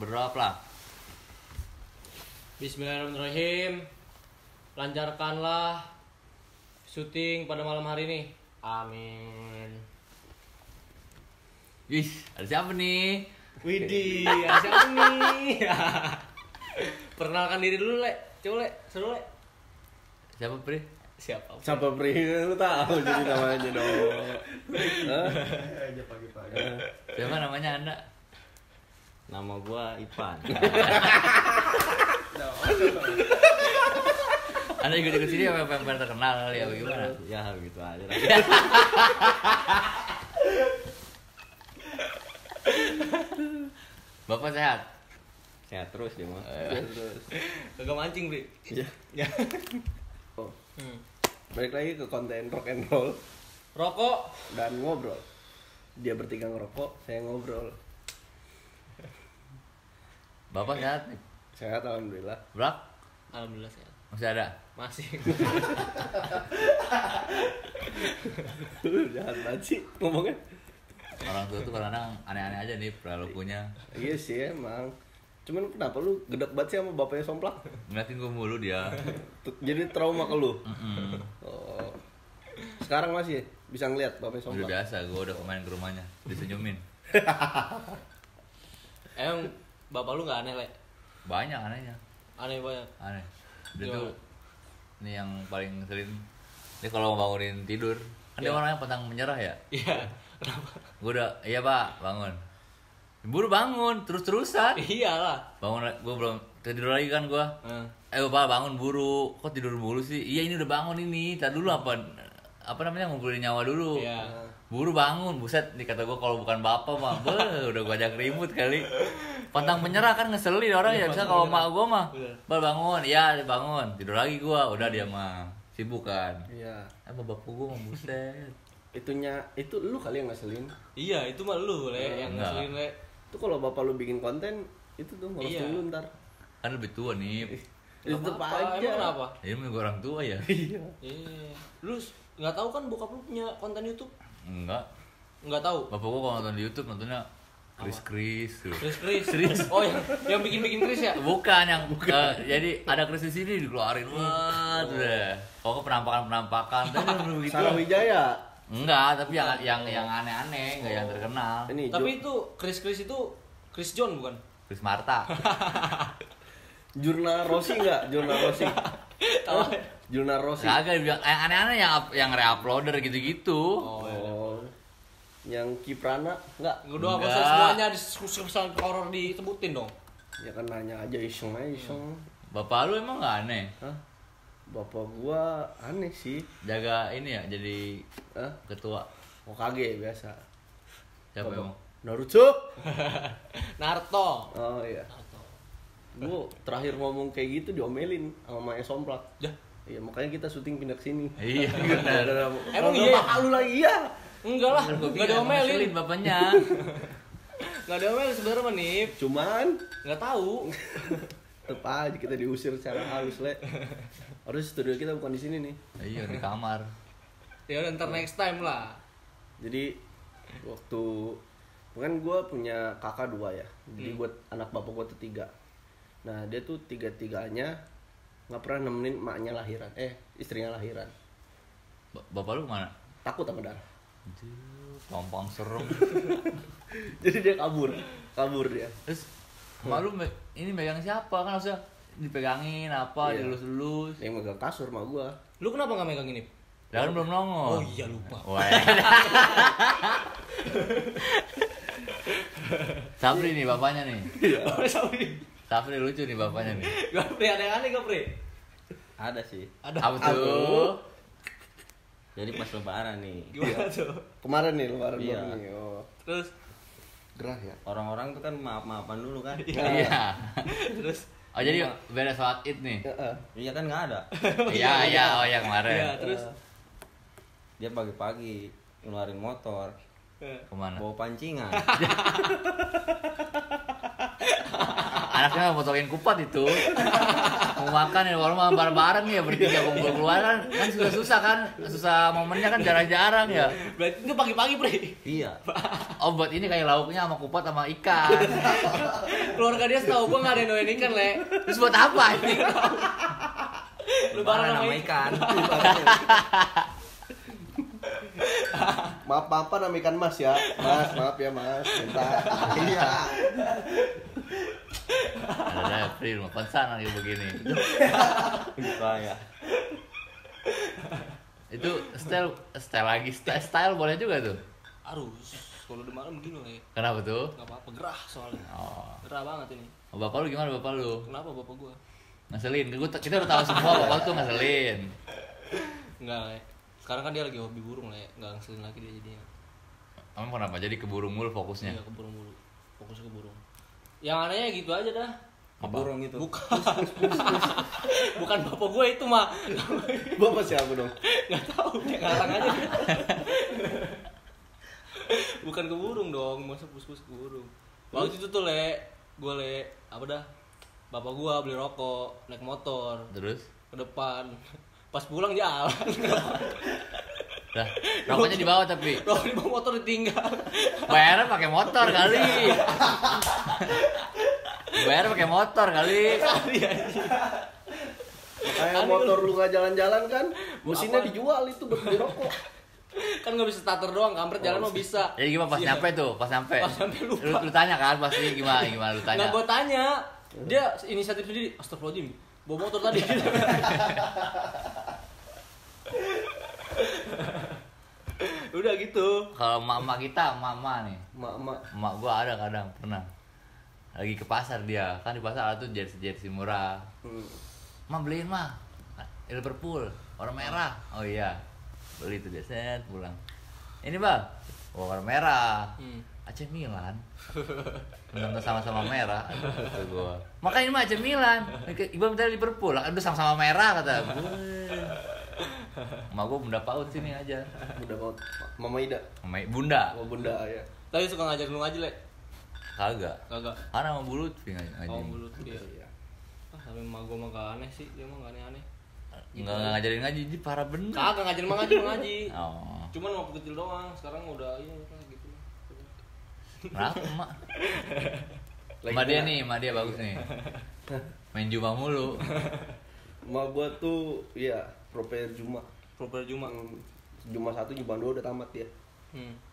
berdoalah. Bismillahirrahmanirrahim. Lancarkanlah syuting pada malam hari ini. Amin. Wih, ada siapa nih? Widih, ada siapa nih? Perkenalkan diri dulu, Le. Coba, Le. Seru, Le. Siapa, Pri? Siapa Pri? Lu tahu jadi namanya dong. Aja pagi-pagi. Siapa namanya Anda? Nama gua Ipan. Anda ikut-ikut sini apa yang pernah terkenal kali ya, gimana? Ya gitu aja. Bapak sehat? Sehat terus dia mah. Terus. Kagak mancing, Bri. Iya. Oh. Balik lagi ke konten rock and roll. Rokok dan ngobrol. Dia bertiga ngerokok, saya ngobrol. Bapak sehat nih? Sehat alhamdulillah. Brak? Alhamdulillah sehat. Masih ada? Masih. Lu jahat banget sih ngomongnya. Orang tua tuh kadang aneh-aneh aja nih perilakunya. Iya sih emang. Cuman kenapa lu gedek banget sih sama bapaknya somplak? Ngeliatin gue mulu dia. Jadi trauma ke lu? Oh. Sekarang masih bisa ngeliat bapaknya somplak? Udah biasa, gue udah kemarin ke rumahnya. Disenyumin. Emang bapak lu gak aneh, Le? Banyak anehnya. Aneh banyak? Aneh. Dia tuh, ini yang paling sering. Dia kalau mau bangunin tidur. Kan dia orangnya pantang menyerah ya? Iya. Kenapa? Gue udah, iya pak, bangun. Buru bangun, terus-terusan. Iyalah. Bangun, gue belum tidur lagi kan gue. Pak bangun buru, kok tidur buru sih? Iya ini udah bangun ini, tar dulu apa namanya ngumpulin nyawa dulu. Iya. Buru bangun, buset, dikata gue kalau bukan bapak mah, udah gue ajak ribut kali. Pantang menyerah kan ngeselin orang ya, bisa kalau mak gue mah, bangun, iya bangun, tidur lagi gue, udah dia mah sibuk kan. Iya. Bapak gue mah buset. Itunya itu lu kali yang ngeselin. Iya, itu mah lu yang ngeselin, Le. Itu kalau bapak lu bikin konten itu tuh ngelakuin lu ntar. Kan lebih tua nih. Itu apa? Emang kenapa? Ya emang orang tua ya. Iya. Lu enggak tahu kan bokap lu punya konten YouTube? Enggak. Enggak tahu. Bapak gua kalau nonton di YouTube nontonnya Chris. Serius. Oh, yang bikin-bikin Chris ya? Bukan, yang bukan. Jadi ada Chris di sini dikeluarin. Wah, udah. Kok penampakan-penampakan tadi begitu. Sarawijaya. Enggak, tapi yang aneh-aneh, enggak yang terkenal. Ini, tapi itu Chris itu Chris John bukan? Chris Marta. Jurnal Rossi enggak? Jurnal Rossi. Tahu? Jurnal Rossi. Kagak bilang aneh-aneh yang reuploader gitu-gitu. Oh. Yang Kiprana enggak? Udah apa semuanya diskusal horor ditebutin dong. Ya kan nanya aja iseng. Bapak lu emang enggak aneh? Hah? Bapak gua aneh sih. Jaga ini ya jadi ketua Hokage biasa. Siapa emang? Naruto. Naruto. Oh iya. Naruto. Gua terakhir ngomong kayak gitu diomelin sama Maya Somplak. Ya. Iya makanya kita syuting pindah ke sini. Iya benar. Emang iya bakal lu lagi ya? Enggak lah, enggak diomelin bapaknya. Enggak diomelin sebenarnya Manip. Cuman enggak tahu. Tetep aja kita diusir secara halus, Le. Harus studio kita bukan di sini nih. Iya, di kamar. Ya udah ntar next time lah. Jadi waktu kan gue punya kakak dua ya. Jadi buat anak bapak gue tuh tiga. Nah dia tuh tiga-tiganya nggak pernah nemenin emaknya lahiran. Istrinya lahiran. Bapak lu mana? Takut sama darah. Gampang serem. Jadi dia kabur dia. Terus mak lu ini megang siapa kan harusnya dipegangin apa dilus-lus. Yang megang kasur mah gua. Lu kenapa enggak megang ini? Lah kan belum nongol. Oh iya lupa. Sapri nih bapaknya nih. Iya. Sapri lucu nih bapaknya nih. Sapri ada yang aneh enggak, Pri? Ada sih. Apa tuh? Jadi pas lebaran nih. Gimana tuh? Kemarin nih lebaran baru nih. Terus gerah ya. Orang-orang tuh kan maaf-maafan dulu kan. Iya. Terus jadi beres sholat Id nih. Iya kan enggak ada. Iya, yang kemarin. Terus dia pagi-pagi ngeluarin motor. Kemana? Bawa pancingan. Anaknya motokin kupat itu. Mau makan di warung bareng-bareng ya, bertiga kumpul-kumpalan kan susah-susah kan. Susah momennya kan jarang-jarang ya. Berarti itu pagi-pagi, Pri. Iya. Oh, buat ini kayak lauknya sama kupat sama ikan. Keluarga dia setahu gua enggak ada noen ikan, Le. Terus buat apa ini? Lebaran sama ikan. Maaf, apa nama ikan mas ya? Mas, maaf ya mas, minta. Iya. Ada April, mau konsan lagi begini. Iya. Itu style boleh juga tuh. Harus. Kalau di malam begini lah ya. Kenapa tuh? Gak apa-apa, gerah soalnya. Oh. Gerah banget ini. Oh, bapak lu gimana bapak lu? Kenapa bapak gua? Ngeselin, kita udah tahu semua bapak tuh ngeselin. Enggak lah ya. Sekarang kan dia lagi hobi burung lah ya, nggak ngeselin lagi dia jadinya. Emang kenapa? Jadi ke burung mulu fokusnya? Iya, ke burung mulu. Fokusnya ke burung. Yang anehnya gitu aja dah. Ke burung itu? Bukan. Bukan bapak gue itu mah. Bapak siapa dong? Nggak tahu, kayak ngarang aja. Bukan ke burung dong, masa pus-pus ke burung. Waktu itu tuh Le, gue Le, apa dah? Bapak gue beli rokok, naik motor. Terus? Ke depan. Pas pulang jalan. Dah, rokoknya dibawa tapi. Rokok di bawah motor ditinggal. Bayarnya pakai motor kali. Bayarnya pakai motor kali. Kayak motor lu enggak jalan-jalan kan? Mesinnya dijual itu buat beli rokok. Kan enggak bisa starter doang, kampret jalan mah bisa. Jadi gimana pas nyampe tuh? Pas nyampe lu tanya kan pasti gimana lu tanya. Enggak gua tanya. Dia inisiatif sendiri. Astagfirullahaladzim. Bawa motor tadi. Udah gitu. Kalau emak-emak kita, emak-emak nih. Emak gua ada kadang pernah. Lagi ke pasar dia, kan di pasar ada tuh jersey murah. Mah beliin mah. Liverpool, warna merah. Oh iya. Beli tuh jersey pulang. Ini, Bang. Warna merah. AC Milan. Bener-bener sama-sama merah. Kata gua. Makanya ini mah AC Milan. Ibu minta Liverpool. Aduh sama-sama merah kata gua. Emak gua bunda PAUD sini aja. Bunda PAUD. Mama Ida. Bunda. Oh, bunda ya. Tapi suka ngajak lu ngaji, Le. Kagak. Karena sama Bulut ngaji. Oh, Bulut dia. Ah, sampe emak gua mah gak aneh sih. Dia mah gak aneh-aneh. Enggak ngajarin ngaji, jadi parah bener. Kagak ngajarin mah ngaji. Oh. Cuman waktu kecil doang. Sekarang udah ini gitu. Kenapa emak? Emak dia bagus nih. Main Juma mulu. Emak gua tuh ya proper Juma. Juma 1, Juma 2 udah tamat ya.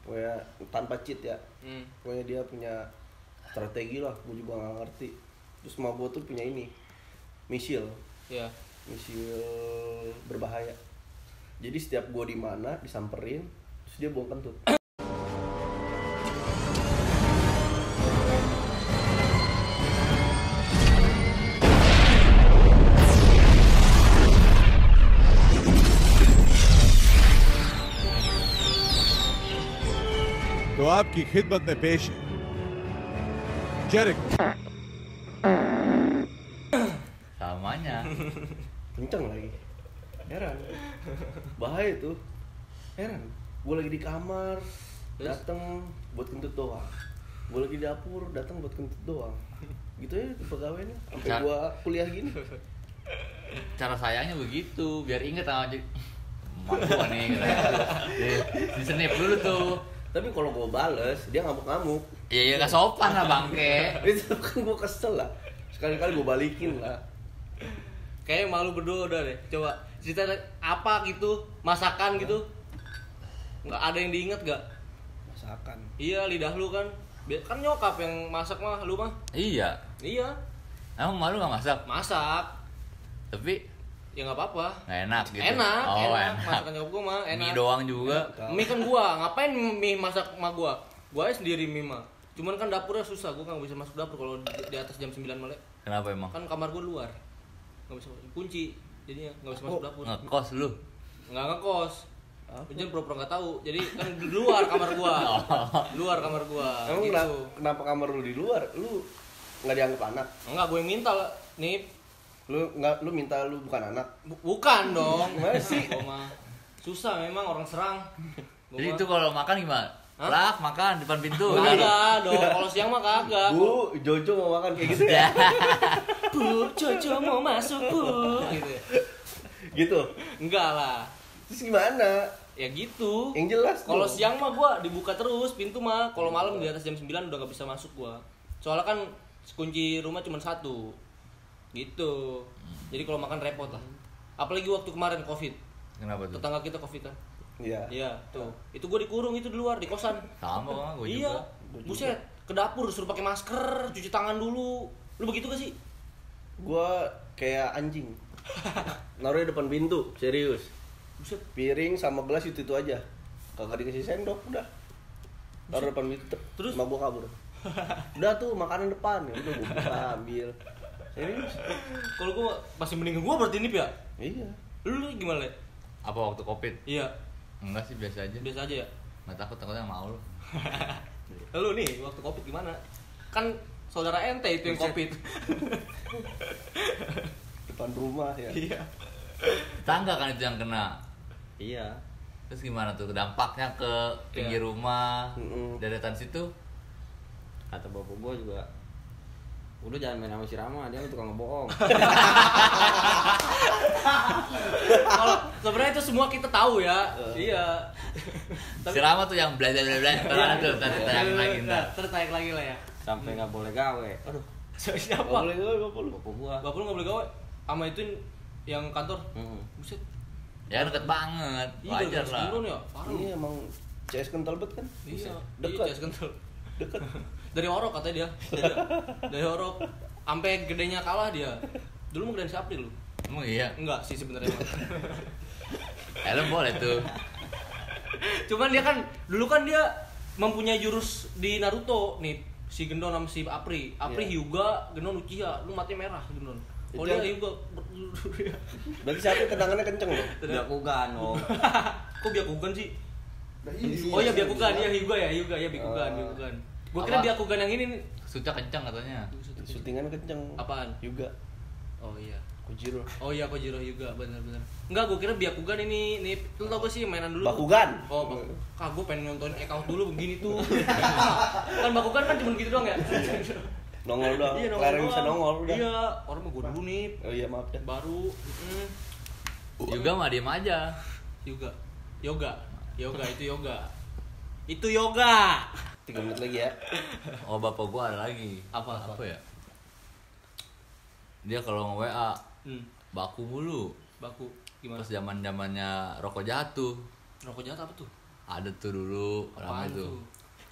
Pokoknya tanpa cheat ya. Pokoknya dia punya strategi lah, gua juga gak ngerti. Terus emak gua tuh punya ini. Misil. Iya. Misil berbahaya. Jadi setiap gua di mana disamperin, terus dia buang kentut. तो आपकी खिदमत में पेश है Jerick. Samanya. Kenceng lagi. Heran. Bahaya tuh. Heran. Gua lagi di kamar, datang buat kentut doang. Gua lagi di dapur, datang buat kentut doang. Gitu ya pegawainya sampai gua kuliah gini. Cara sayangnya begitu, biar inget sama gua nih. Disenip dulu tuh. Tapi kalau gue bales, dia ngamuk-ngamuk. Iya, gak sopan lah bangke. Itu kan gue kesel lah. Sekali-kali gue balikin lah. Kayaknya malu berdua udah deh. Coba cerita apa gitu, masakan gitu. Gak ada yang diinget gak? Masakan? Iya, lidah lu kan. Kan nyokap yang masak mah, lu mah. Iya. Emang malu gak masak? Masak. Tapi? Ya nggak apa-apa. Nggak enak gitu. Enak. Masakan nyokap gue mah enak. Mie doang juga. Mie kan gue, ngapain mie masak sama gue? Gue aja sendiri mie mah. Cuman kan dapurnya susah, gue nggak bisa masuk dapur kalau di atas jam 9 malam. Kenapa emang? Kan kamar gue luar, nggak bisa kunci, jadinya nggak bisa masuk dapur. Ngekos lu? Nggak ngekos. Jangan pura-pura nggak tahu. Jadi kan di luar kamar gue. Luar kamar gue. Gitu. Kenapa kamar lu di luar? Lu nggak dianggap anak? Enggak, gue yang minta lah. Nih. Lu minta lu bukan anak? Bukan dong. Gimana sih? Susah memang orang Serang. Jadi itu kalau makan gimana? Lah, makan depan pintu. Enggak dong, kalau siang mah kagak. Bu, Jojo mau makan kayak gitu ya. Bu, Jojo mau masuk, Bu. Gitu. Gitu? Enggak lah. Terus gimana? Ya gitu. Yang jelas. Kalau siang mah gua dibuka terus pintu mah. Kalau malam di atas jam 9 udah enggak bisa masuk gua. Soalnya kan kunci rumah cuma satu. Gitu. Jadi kalau makan repot lah. Apalagi waktu kemarin Covid. Kenapa tuh? Tetangga kita Covid-an. Iya. Iya, tuh. Itu gua dikurung itu di luar, di kosan. Sama, gua juga. Iya. Buset, ke dapur suruh pakai masker, cuci tangan dulu. Lu begitu gak sih? Gua kayak anjing. Naruhnya depan pintu, serius. Buset, piring sama gelas itu aja. Kagak dikasih sendok, udah. Taruh depan pintu. Terus mau gua kabur. Udah tuh makanan depan, ya udah gua buka, ambil. Serius. Kalau gua masih mending gua berarti nip ya? Iya. Lu gimana, Le? Apa waktu Covid? Iya. Enggak sih, biasa aja. Biasa aja ya? Nggak takutnya mau lu. Lu nih, waktu Covid gimana? Kan saudara ente itu yang Covid. Depan rumah ya? Iya. Tangga kan itu yang kena? Iya. Terus gimana tuh? Dampaknya ke pinggir rumah, deretan situ? Kata bapak gua juga, udah jangan main sama si Rama, dia tukang ngebohong. Kalau sebenarnya itu semua kita tahu ya. Iya. Si Rama tuh yang belajar terus tertarik lagi lah ya. Sampai nggak boleh gawe. Aduh. Siapa? Nggak boleh gawe bapak lu. Bapak lu nggak boleh gawe. Sama itu yang kantor. Buset. Ya deket banget. Wajar lah. Iya emang CS kental bet kan. Iya. Deket. CS kental. Deket. Dari Orok katanya dia. Dari Orok sampai gedenya kalah dia. Dulu mau gedein si April lu. Emang iya? Enggak sih sebenarnya. Elem boleh tuh. Cuman dia kan dulu kan dia mempunyai jurus di Naruto nih, si Gendon sama si Apri. Apri Hyuga, Gendon Uchiha, lu mati merah Gendon. Oh dia Hyuga. Berarti si Apri tendangannya kenceng loh. Byakugan loh. Kok Byakugan sih? Oh iya Byakugan, iya Hyuga ya, Hyuga ya Byakugan. Gua kira Byakugan yang ini nih. Suca kenceng katanya. Syutingan kenceng. Apaan? Hyuga. Oh iya. Kojiro. Oh iya Kojiro juga benar. Enggak, gue kira Byakugan ini nih. Lu tau gak sih mainan dulu? Bakugan. Oh, Kak, gue pengen nonton account dulu begini tuh. Kan Bakugan kan cuma gitu doang ya. Nongol doang. Iya, kalian bisa nongol udah. Iya, orang mah gue dulu nih. Oh iya, maaf deh. Baru. Juga mah diam aja. Juga. Yoga itu yoga. Itu yoga. 3 menit lagi ya. Oh, bapak gue ada lagi. Apa ya? Dia kalau nge-WA baku mulu. Baku gimana? Terus zaman-zamannya rokok jatuh. Rokok jatuh apa tuh? Ada tuh dulu ramai tuh.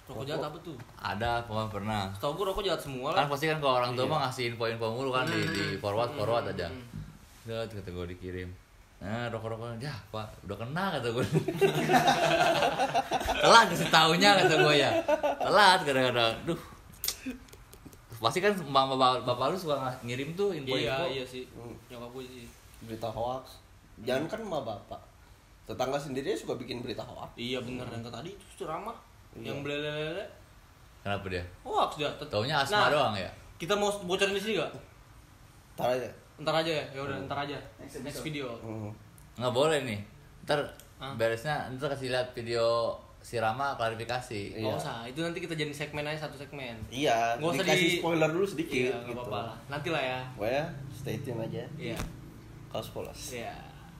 Rokok jatuh apa tuh? Ada, pokoknya pernah. Setahu gua rokok jatuh semua lah. Kan pasti kan kalau orang tua mah ngasih info-info mulu kan di forward aja. Udah kata gua dikirim. Nah, rokok-rokoknya, "Yah, Pak, udah kena," kata gua. Telat kasih taunya kata gua ya. Telat kadang-kadang. Duh. Pasti kan bapak lu suka ngirim tuh info-info. Iya sih, nyokap gue sih. Berita hoax. Jangan kan sama bapak, tetangga sendiri suka bikin berita hoax. Iya bener, yang tadi itu ceramah. Yang blelelele. Kenapa dia? Hoax dia. Taunya asma doang ya? Kita mau bocorin di sini gak? Ntar aja ya? Yaudah ntar aja. Next video. Nggak boleh nih. Ntar beresnya, ntar kasih lihat video si Rama klarifikasi. Nggak usah, itu nanti kita jadi segmen aja, satu segmen. Iya, dikasih spoiler dulu sedikit. Iya, nggak apa-apa lah, nanti lah ya. Well, stay tune aja. Iya. Kalau spoilers. Iya.